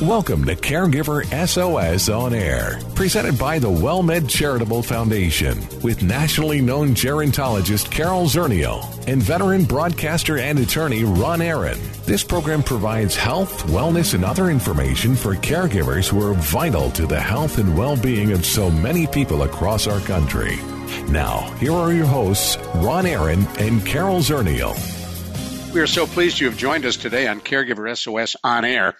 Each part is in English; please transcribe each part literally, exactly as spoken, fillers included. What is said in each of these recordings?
Welcome to Caregiver S O S On Air, presented by the WellMed Charitable Foundation, with nationally known gerontologist Carol Zernial and veteran broadcaster and attorney Ron Aaron. This program provides health, wellness, and other information for caregivers who are vital to the health and well-being of so many people across our country. Now, here are your hosts, Ron Aaron and Carol Zernial. We are so pleased you have joined us today on Caregiver S O S On Air.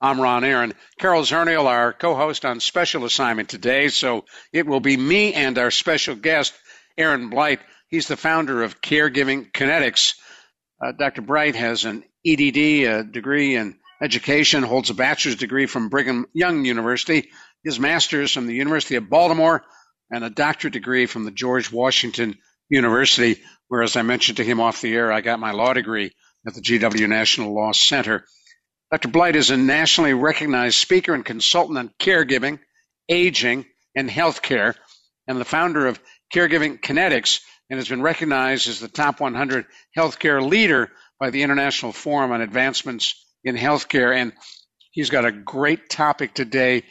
I'm Ron Aaron. Carol Zernial, our co-host on special assignment today, so it will be me and our special guest, Aaron Blight. He's the founder of Caregiving Kinetics. Uh, Doctor Bright has an E D D a degree in education, holds a bachelor's degree from Brigham Young University, his master's from the University of Baltimore, and a doctorate degree from the George Washington University, where, as I mentioned to him off the air, I got my law degree at the G W National Law Center. Doctor Blight is a nationally recognized speaker and consultant on caregiving, aging, and healthcare, and the founder of Caregiving Kinetics, and has been recognized as the top one hundred healthcare leader by the International Forum on Advancements in Healthcare. And he's got a great topic today.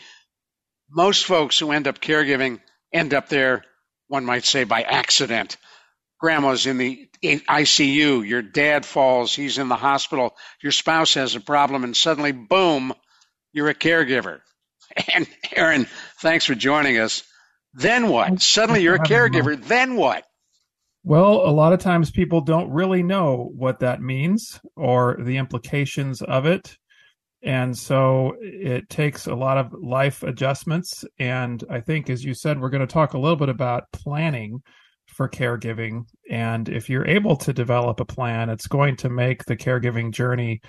Most folks who end up caregiving end up there, one might say, by accident. Grandma's in the I C U, your dad falls, he's in the hospital, your spouse has a problem, and suddenly, boom, you're a caregiver. And Aaron, thanks for joining us. Then what? Suddenly you're a caregiver, then what? Well, a lot of times people don't really know what that means or the implications of it. And so it takes a lot of life adjustments. And I think, as you said, we're going to talk a little bit about planning for caregiving. And if you're able to develop a plan, it's going to make the caregiving journey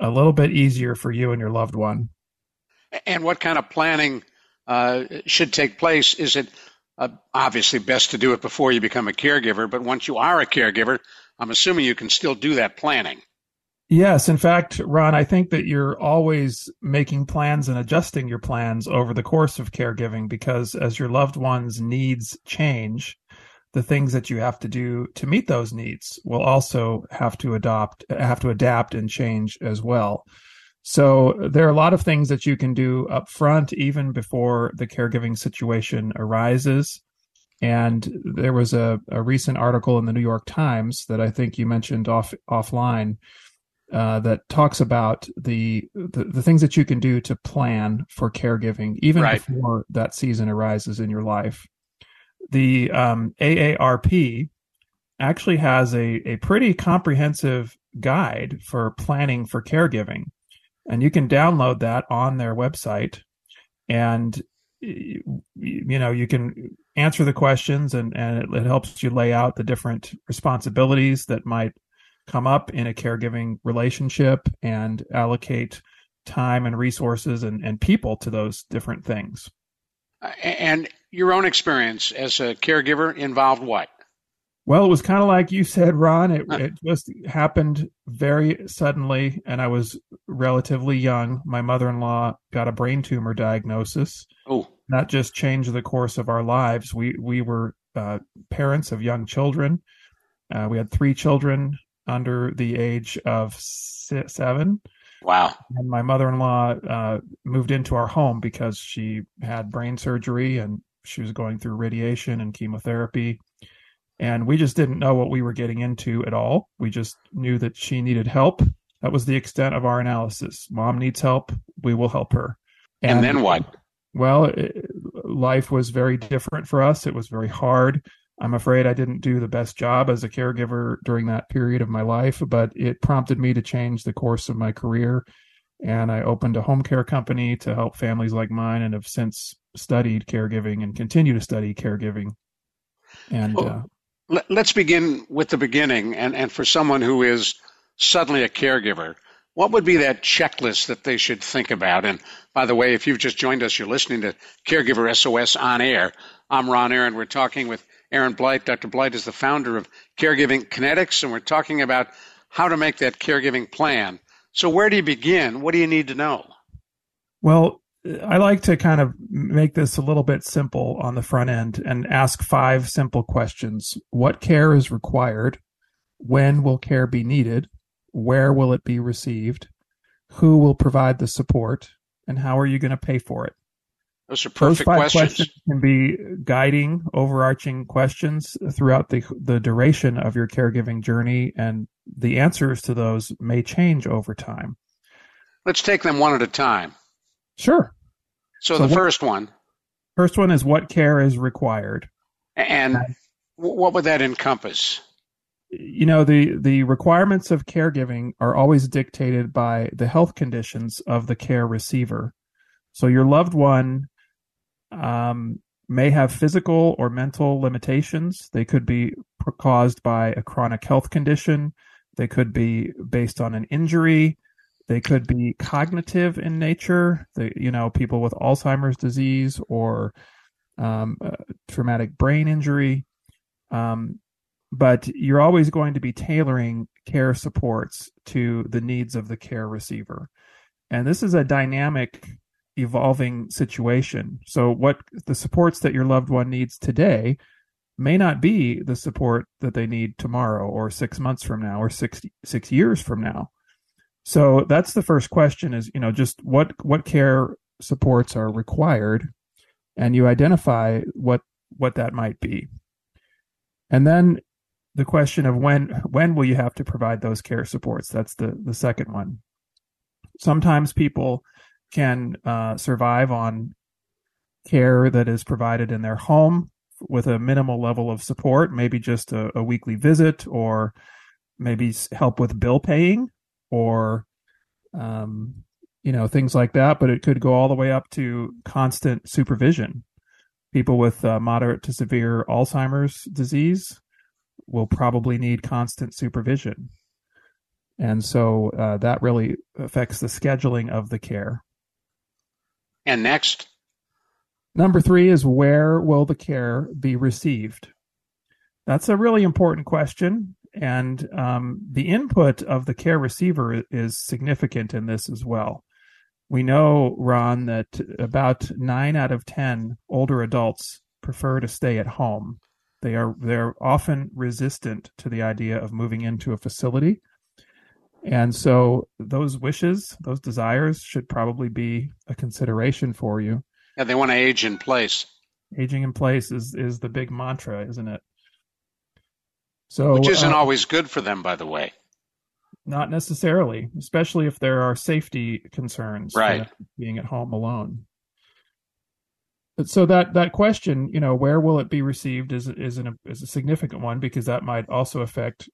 a little bit easier for you and your loved one. And what kind of planning uh, should take place? Is it uh, obviously best to do it before you become a caregiver? But once you are a caregiver, I'm assuming you can still do that planning. Yes. In fact, Ron, I think that you're always making plans and adjusting your plans over the course of caregiving, because as your loved one's needs change, the things that you have to do to meet those needs will also have to adopt, have to adapt and change as well. So there are a lot of things that you can do up front, even before the caregiving situation arises. And there was a, a recent article in the New York Times that I think you mentioned off offline uh, that talks about the, the the things that you can do to plan for caregiving, even right. before that season arises in your life. The um, A A R P actually has a, a pretty comprehensive guide for planning for caregiving, and you can download that on their website. And you know, you can answer the questions, and, and it, it helps you lay out the different responsibilities that might come up in a caregiving relationship and allocate time and resources and, and people to those different things. And your own experience as a caregiver involved what? Well, it was kind of like you said, Ron. It, huh. it just happened very suddenly, and I was relatively young. My mother-in-law got a brain tumor diagnosis. Oh, that just changed the course of our lives. We we were uh, parents of young children. Uh, we had three children under the age of six, seven. Wow. And my mother-in-law uh, moved into our home because she had brain surgery and she was going through radiation and chemotherapy. And we just didn't know what we were getting into at all. We just knew that she needed help. That was the extent of our analysis. Mom needs help. We will help her. And, and then what? Well, it, life was very different for us. It was very hard. I'm afraid I didn't do the best job as a caregiver during that period of my life, but it prompted me to change the course of my career. And I opened a home care company to help families like mine, and have since studied caregiving and continue to study caregiving. And well, uh, let's begin with the beginning. And, and for someone who is suddenly a caregiver, what would be that checklist that they should think about? And by the way, if you've just joined us, you're listening to Caregiver S O S On Air. I'm Ron Aaron. We're talking with Aaron Blight. Doctor Blight is the founder of Caregiving Kinetics, and we're talking about how to make that caregiving plan. So where do you begin? What do you need to know? Well, I like to kind of make this a little bit simple on the front end and ask five simple questions. What care is required? When will care be needed? Where will it be received? Who will provide the support? and how are you going to pay for it? Those are perfect Those five questions. questions can be guiding, overarching questions throughout the, the duration of your caregiving journey, and the answers to those may change over time. Let's take them one at a time. Sure. So, so the what, first one. First one is what care is required. And what would that encompass? You know, the, the requirements of caregiving are always dictated by the health conditions of the care receiver. So your loved one um, may have physical or mental limitations. They could be caused by a chronic health condition. They could be based on an injury. They could be cognitive in nature. They, you know, people with Alzheimer's disease or um, traumatic brain injury. Um, but you're always going to be tailoring care supports to the needs of the care receiver. And this is a dynamic, evolving situation. So what the supports that your loved one needs today may not be the support that they need tomorrow or six months from now or six, six years from now. So that's the first question is, you know, just what, what care supports are required, and you identify what, what that might be. And then the question of when, when will you have to provide those care supports? That's the, the second one. Sometimes people can uh, survive on care that is provided in their home with a minimal level of support, maybe just a, a weekly visit, or maybe help with bill paying, or um, you know, things like that. But it could go all the way up to constant supervision. People with uh, moderate to severe Alzheimer's disease will probably need constant supervision, and so uh, that really affects the scheduling of the care. And next? Number three is where will the care be received? That's a really important question. And um, the input of the care receiver is significant in this as well. We know, Ron, that about nine out of ten older adults prefer to stay at home. They are they're often resistant to the idea of moving into a facility. And so those wishes, those desires should probably be a consideration for you. Yeah, they want to age in place. Aging in place is, is the big mantra, isn't it? So, which isn't uh, always good for them, by the way. Not necessarily, especially if there are safety concerns, right, being at home alone. But so that, that question, you know, where will it be received is is, an, is a significant one, because that might also affect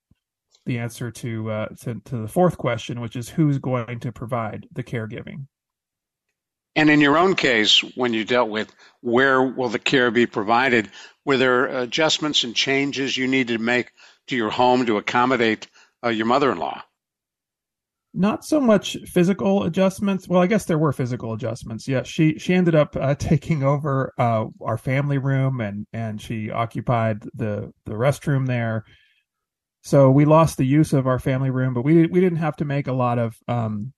the answer to, uh, to to the fourth question, which is who's going to provide the caregiving. And in your own case, when you dealt with where will the care be provided, were there adjustments and changes you needed to make to your home to accommodate uh, your mother-in-law? Not so much physical adjustments. Well, I guess there were physical adjustments. Yeah, she she ended up uh, taking over uh, our family room, and, and she occupied the, the restroom there. So we lost the use of our family room, but we we didn't have to make a lot of um,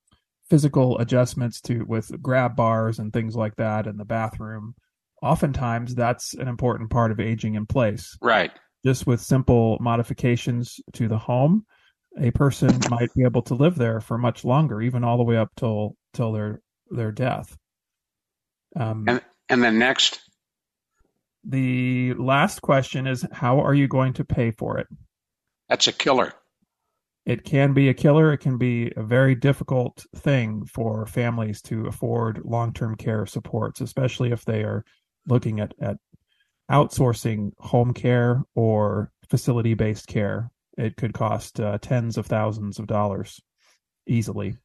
physical adjustments to with grab bars and things like that in the bathroom. Oftentimes, that's an important part of aging in place. Right. Just with simple modifications to the home, a person might be able to live there for much longer, even all the way up till till their their death. Um, and and then next, the last question is, how are you going to pay for it? That's a killer. It can be a killer. It can be a very difficult thing for families to afford long-term care supports, especially if they are looking at, at outsourcing home care or facility-based care. It could cost uh, tens of thousands of dollars easily.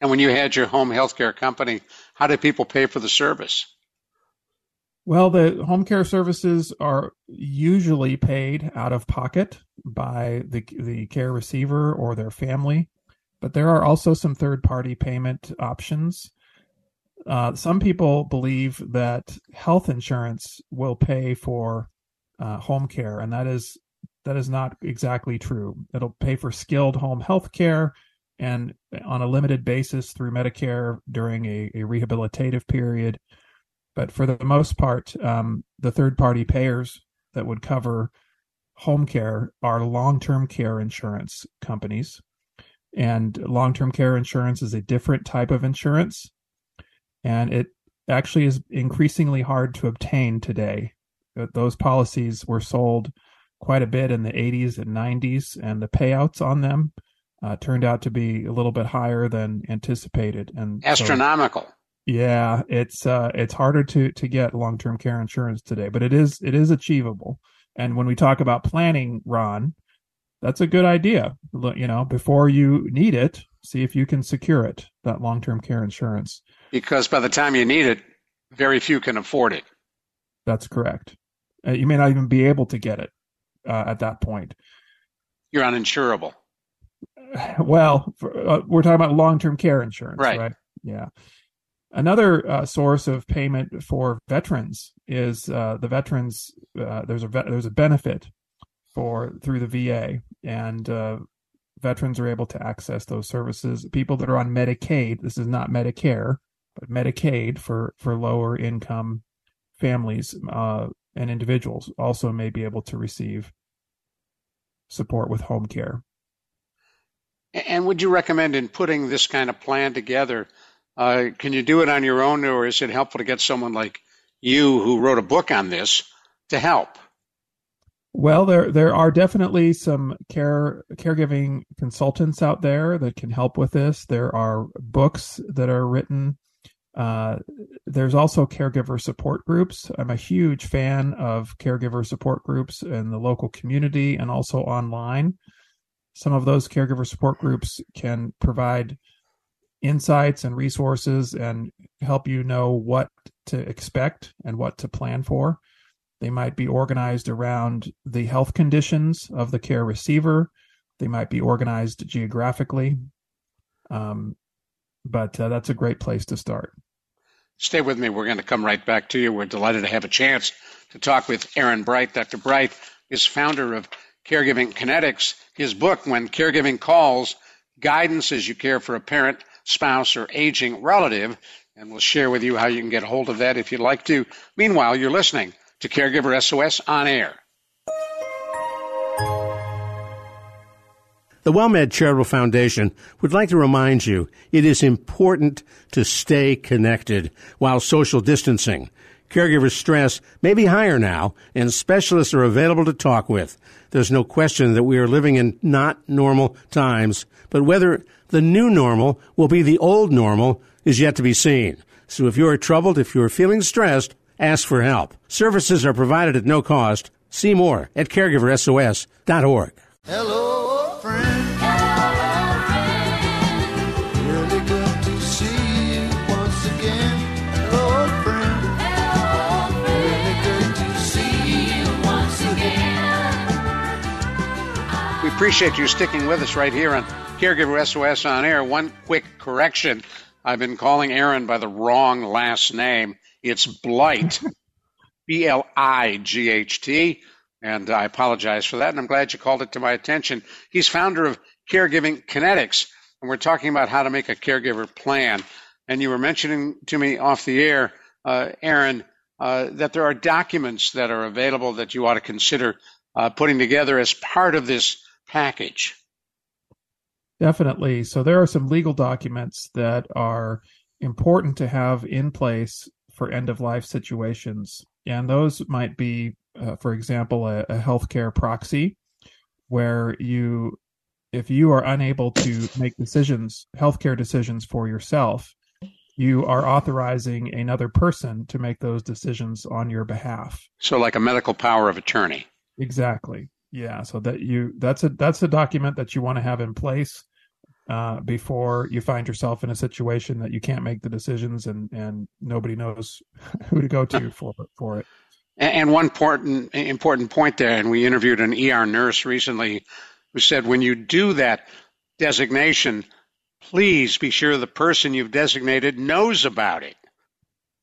And when you had your home healthcare company, how did people pay for the service? Well, the home care services are usually paid out of pocket by the the care receiver or their family, but there are also some third-party payment options. Uh, some people believe that health insurance will pay for uh, home care, and that is that is not exactly true. It'll pay for skilled home health care and on a limited basis through Medicare during a, a rehabilitative period. But for the most part, um, the third-party payers that would cover home care are long-term care insurance companies. And long-term care insurance is a different type of insurance. and it actually is increasingly hard to obtain today. Those policies were sold quite a bit in the eighties and nineties, and the payouts on them uh, turned out to be a little bit higher than anticipated. And astronomical. So, yeah, it's uh, it's harder to to get long-term care insurance today, but it is it is achievable. And when we talk about planning, Ron, that's a good idea. You know, before you need it, see if you can secure it, that long-term care insurance. Because by the time you need it, very few can afford it. That's correct. Uh, you may not even be able to get it uh, at that point. You're uninsurable. Well, for, uh, we're talking about long-term care insurance, right? right? Yeah. Another uh, source of payment for veterans is uh, the veterans. Uh, there's a ve- there's a benefit for through the V A, and uh, veterans are able to access those services. People that are on Medicaid, this is not Medicare, but Medicaid for for lower income families uh, and individuals also may be able to receive support with home care. And would you recommend in putting this kind of plan together? Uh, can you do it on your own, or is it helpful to get someone like you who wrote a book on this to help? Well, there there are definitely some care caregiving consultants out there that can help with this. There are books that are written. Uh, there's also caregiver support groups. I'm a huge fan of caregiver support groups in the local community and also online. Some of those caregiver support groups can provide insights and resources and help you know what to expect and what to plan for. They might be organized around the health conditions of the care receiver. They might be organized geographically. Um, but uh, that's a great place to start. Stay with me. We're going to come right back to you. We're delighted to have a chance to talk with Aaron Blight. Doctor Blight is founder of Caregiving Kinetics. His book, When Caregiving Calls, Guidance as You Care for a Parent, Spouse, or Aging Relative, and we'll share with you how you can get a hold of that if you'd like to. Meanwhile, you're listening to Caregiver S O S on air. The WellMed Charitable Foundation would like to remind you it is important to stay connected while social distancing. Caregiver stress may be higher now, and specialists are available to talk with. There's no question that we are living in not normal times, but whether the new normal will be the old normal is yet to be seen. So if you are troubled, if you are feeling stressed, ask for help. Services are provided at no cost. See more at caregiver S O S dot org. Hello. Appreciate you sticking with us right here on Caregiver S O S on air. One quick correction. I've been calling Aaron by the wrong last name. It's Blight, B L I G H T, and I apologize for that, and I'm glad you called it to my attention. He's founder of Caregiving Kinetics, and we're talking about how to make a caregiver plan. And you were mentioning to me off the air, uh, Aaron, uh, that there are documents that are available that you ought to consider uh, putting together as part of this package. Definitely. So there are some legal documents that are important to have in place for end-of-life situations. And those might be, uh, for example, a, a healthcare proxy, where you, if you are unable to make decisions, healthcare decisions for yourself, you are authorizing another person to make those decisions on your behalf. So like a medical power of attorney. Exactly. Yeah, so that you that's a that's a document that you want to have in place uh, before you find yourself in a situation that you can't make the decisions and, and nobody knows who to go to for for it. And one important important point there, and we interviewed an E R nurse recently who said, when you do that designation, please be sure the person you've designated knows about it.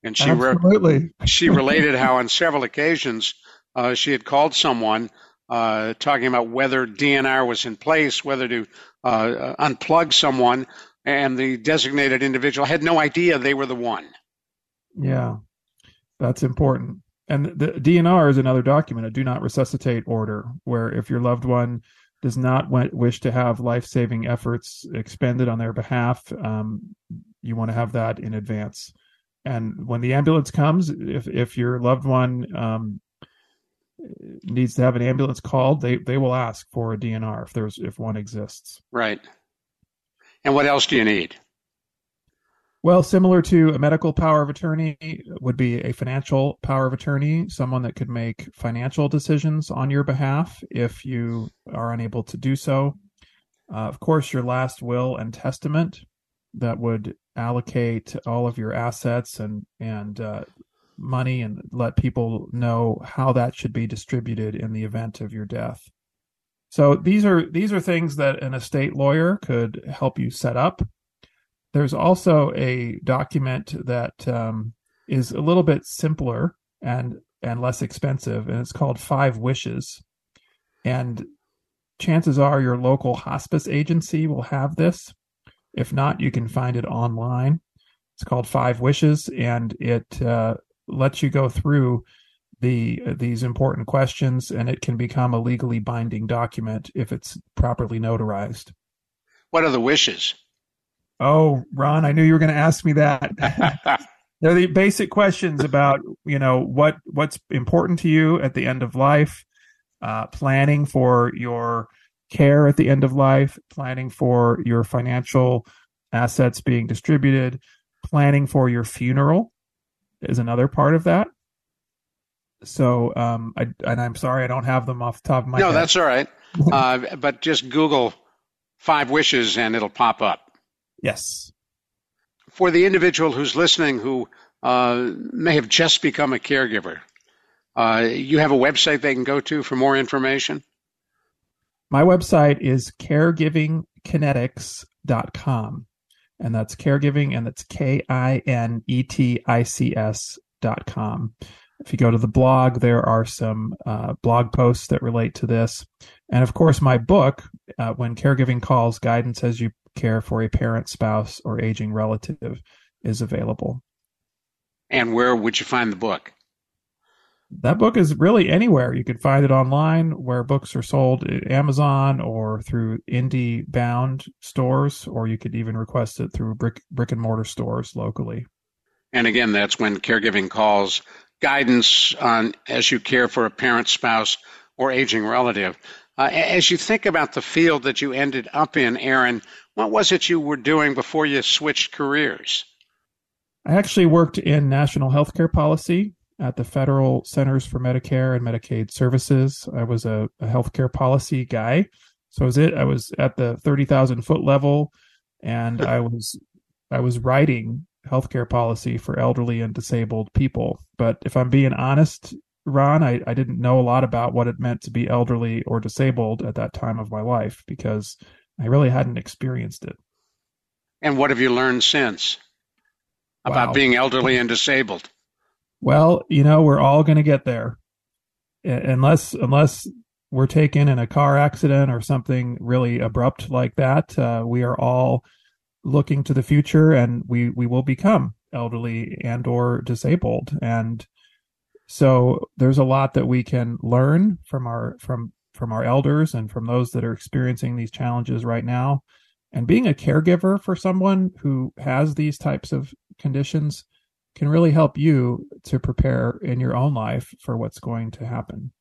And she re- she related how on several occasions uh, she had called someone. Uh, talking about whether D N R was in place, whether to uh, unplug someone, and the designated individual had no idea they were the one. Yeah, that's important. And the D N R is another document, a do not resuscitate order, where if your loved one does not wish to have life-saving efforts expended on their behalf, um, you want to have that in advance And when the ambulance comes, if, if your loved one um, needs to have an ambulance called, they, they will ask for a D N R if there's if one exists. Right. And what else do you need? Well, similar to a medical power of attorney would be a financial power of attorney, someone that could make financial decisions on your behalf if you are unable to do so. Uh, of course, your last will and testament that would allocate all of your assets and, and uh, money and let people know how that should be distributed in the event of your death. So these are these are things that an estate lawyer could help you set up. There's also a document that um, is a little bit simpler and, and less expensive, and it's called Five Wishes. And chances are your local hospice agency will have this. If not, you can find it online. It's called Five Wishes, and it uh, lets you go through the uh, these important questions, and it can become a legally binding document if it's properly notarized. What are the wishes? Oh, Ron, I knew you were going to ask me that. They're the basic questions about, you know, what what's important to you at the end of life, uh, planning for your care at the end of life, planning for your financial assets being distributed, planning for your funeral is another part of that. So, um, I, and I'm sorry I don't have them off the top of my no, head. No, that's all right. uh, but just Google Five Wishes and it'll pop up. Yes. For the individual who's listening who uh, may have just become a caregiver, uh, you have a website they can go to for more information? My website is caregiving kinetics dot com, and that's caregiving, and that's K I N E T I C S dot com. If you go to the blog, there are some uh, blog posts that relate to this. And, of course, my book, uh, When Caregiving Calls, Guidance as You Care for a Parent, Spouse, or Aging Relative, is available. And where would you find the book? That book is really anywhere. You can find it online where books are sold, at Amazon or through indie-bound stores, or you could even request it through brick, brick and mortar stores locally. And again, that's When Caregiving Calls, Guidance on as you care for a parent, spouse, or aging relative. Uh, as you think about the field that you ended up in, Aaron, what was it you were doing before you switched careers? I actually worked in national healthcare policy at the Federal Centers for Medicare and Medicaid Services. I was a, a healthcare policy guy. So was it. I was at the thirty thousand foot level, and I was I was writing healthcare policy for elderly and disabled people. But if I'm being honest, Ron, I, I didn't know a lot about what it meant to be elderly or disabled at that time of my life because I really hadn't experienced it. And what have you learned since about wow. being elderly and disabled? Well, you know, we're all going to get there unless unless we're taken in a car accident or something really abrupt like that. Uh, we are all looking to the future, and we, we will become elderly and or disabled. And so there's a lot that we can learn from our from from our elders and from those that are experiencing these challenges right now. And being a caregiver for someone who has these types of conditions can really help you to prepare in your own life for what's going to happen.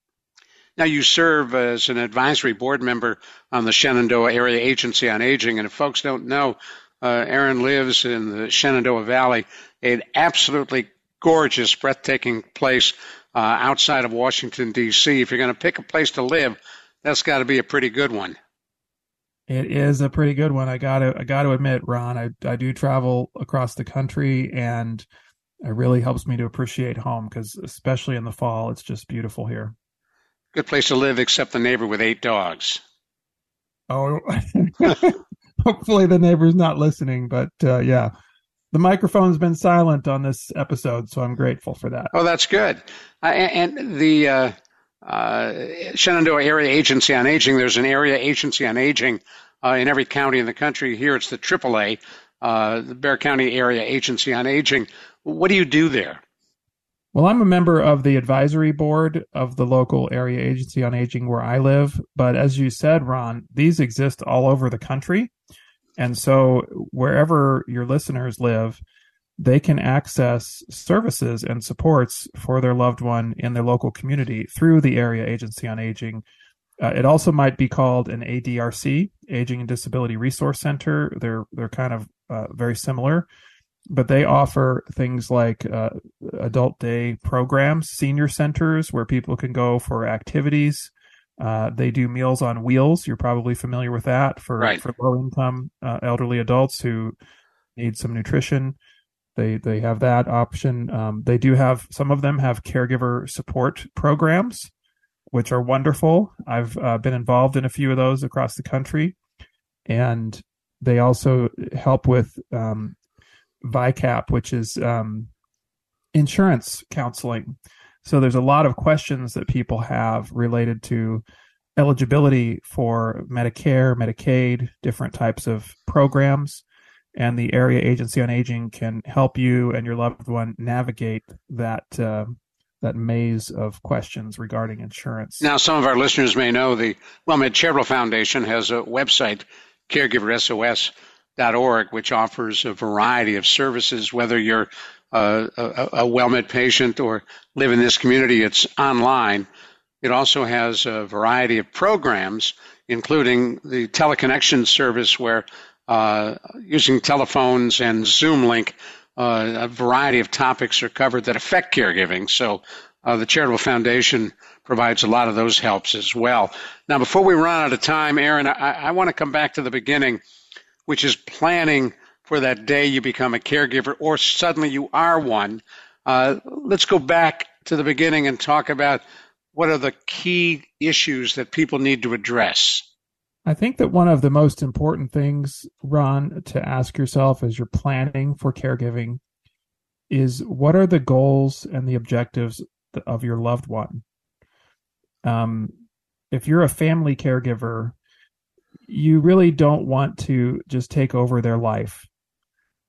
Now, you serve as an advisory board member on the Shenandoah Area Agency on Aging. And if folks don't know, uh, Aaron lives in the Shenandoah Valley, an absolutely gorgeous, breathtaking place uh, outside of Washington, D C If you're going to pick a place to live, that's got to be a pretty good one. It is a pretty good one. I got to I got to admit, Ron, I, I do travel across the country, and it really helps me to appreciate home because especially in the fall, it's just beautiful here. Good place to live except the neighbor with eight dogs. Oh, hopefully the neighbor's not listening, but uh, yeah. The microphone's been silent on this episode, so I'm grateful for that. Oh, that's good. Uh, and, and the uh, uh, Shenandoah Area Agency on Aging, there's an Area Agency on Aging uh, in every county in the country. Here it's the triple A, uh, the Bexar County Area Agency on Aging. What do you do there? Well, I'm a member of the advisory board of the local Area Agency on Aging where I live. But as you said, Ron, these exist all over the country. And so wherever your listeners live, they can access services and supports for their loved one in their local community through the Area Agency on Aging. Uh, it also might be called an A D R C, Aging and Disability Resource Center. They're they're kind of uh, very similar, but they offer things like uh, adult day programs, senior centers where people can go for activities. Uh, they do Meals on Wheels. You're probably familiar with that for, right. for low-income uh, elderly adults who need some nutrition. They they have that option. Um, they do have, some of them have caregiver support programs, which are wonderful. I've uh, been involved in a few of those across the country. And they also help with um, V I C A P, which is um, insurance counseling. So there's a lot of questions that people have related to eligibility for Medicare, Medicaid, different types of programs. And the Area Agency on Aging can help you and your loved one navigate that uh, that maze of questions regarding insurance. Now, some of our listeners may know the WellMed Charitable Foundation has a website, caregiver S O S dot org, which offers a variety of services, whether you're uh, a, a WellMed patient or live in this community, it's online. It also has a variety of programs, including the teleconnection service where Uh, using telephones and Zoom link, uh, a variety of topics are covered that affect caregiving. So uh, the Charitable Foundation provides a lot of those helps as well. Now, before we run out of time, Aaron, I, I want to come back to the beginning, which is planning for that day you become a caregiver or suddenly you are one. Uh, let's go back to the beginning and talk about what are the key issues that people need to address. I think that one of the most important things, Ron, to ask yourself as you're planning for caregiving is what are the goals and the objectives of your loved one? Um, if you're a family caregiver, you really don't want to just take over their life.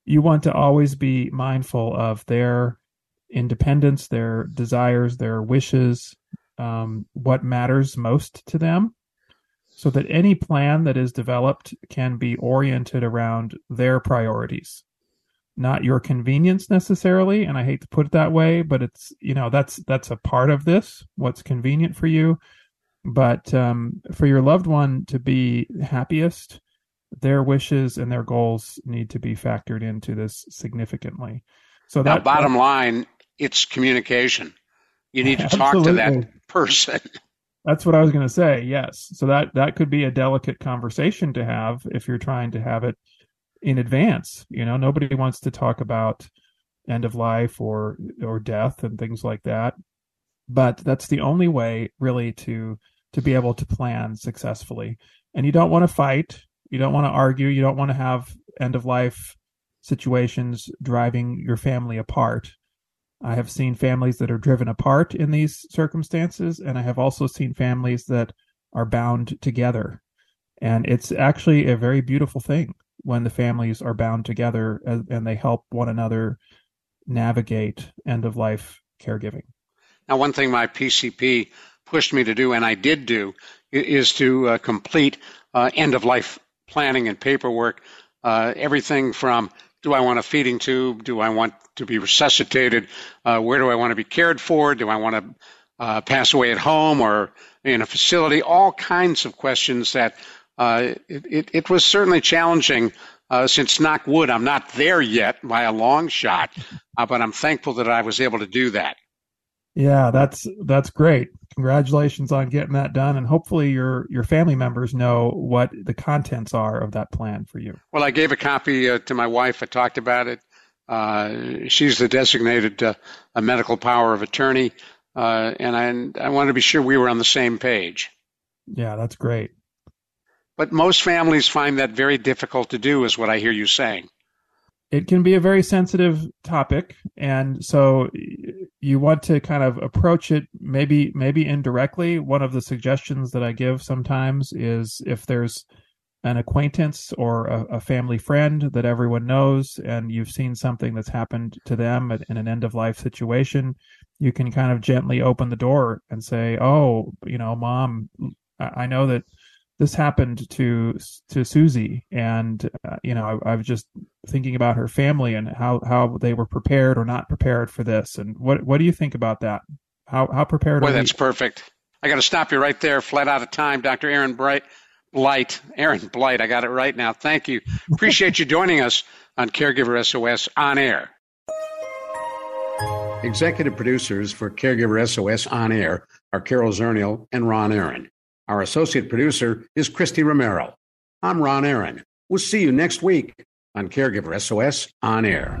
You want to always be mindful of their independence, their desires, their wishes, um, what matters most to them, so that any plan that is developed can be oriented around their priorities, not your convenience necessarily. And I hate to put it that way, but it's, you know, that's, that's a part of this, what's convenient for you. But um, for your loved one to be happiest, their wishes and their goals need to be factored into this significantly. So that now, bottom line, it's communication. You need to talk absolutely. to that person. That's what I was going to say, yes. So that, that could be a delicate conversation to have if you're trying to have it in advance. You know, nobody wants to talk about end of life or or death and things like that. But that's the only way, really, to to be able to plan successfully. And you don't want to fight. You don't want to argue. You don't want to have end of life situations driving your family apart. I have seen families that are driven apart in these circumstances, and I have also seen families that are bound together. And it's actually a very beautiful thing when the families are bound together and they help one another navigate end-of-life caregiving. Now, one thing my P C P pushed me to do, and I did do, is to uh, complete uh, end-of-life planning and paperwork, uh, everything from do I want a feeding tube? Do I want to be resuscitated? Uh, where do I want to be cared for? Do I want to uh, pass away at home or in a facility? All kinds of questions that uh, it, it, it was certainly challenging uh, since, knock wood, I'm not there yet by a long shot, uh, but I'm thankful that I was able to do that. Yeah, that's that's great. Congratulations on getting that done, and hopefully your your family members know what the contents are of that plan for you. Well, I gave a copy uh, to my wife. I talked about it. Uh, she's the designated uh, a medical power of attorney, uh, and I and I wanted to be sure we were on the same page. Yeah, that's great. But most families find that very difficult to do, is what I hear you saying. It can be a very sensitive topic, and so you want to kind of approach it maybe maybe indirectly. One of the suggestions that I give sometimes is if there's an acquaintance or a, a family friend that everyone knows and you've seen something that's happened to them in an end-of-life situation, you can kind of gently open the door and say, oh, you know, Mom, I know that this happened to to Susie, and uh, you know, I, I was just thinking about her family and how, how they were prepared or not prepared for this. And what what do you think about that? How how prepared? Boy, are that's we? Perfect. I got to stop you right there. Flat out of time, Doctor Aaron Bright, Blight, Aaron Blight. I got it right now. Thank you. Appreciate you joining us on Caregiver S O S On Air. Executive producers for Caregiver S O S On Air are Carol Zernial and Ron Aaron. Our associate producer is Christy Romero. I'm Ron Aaron. We'll see you next week on Caregiver S O S On Air.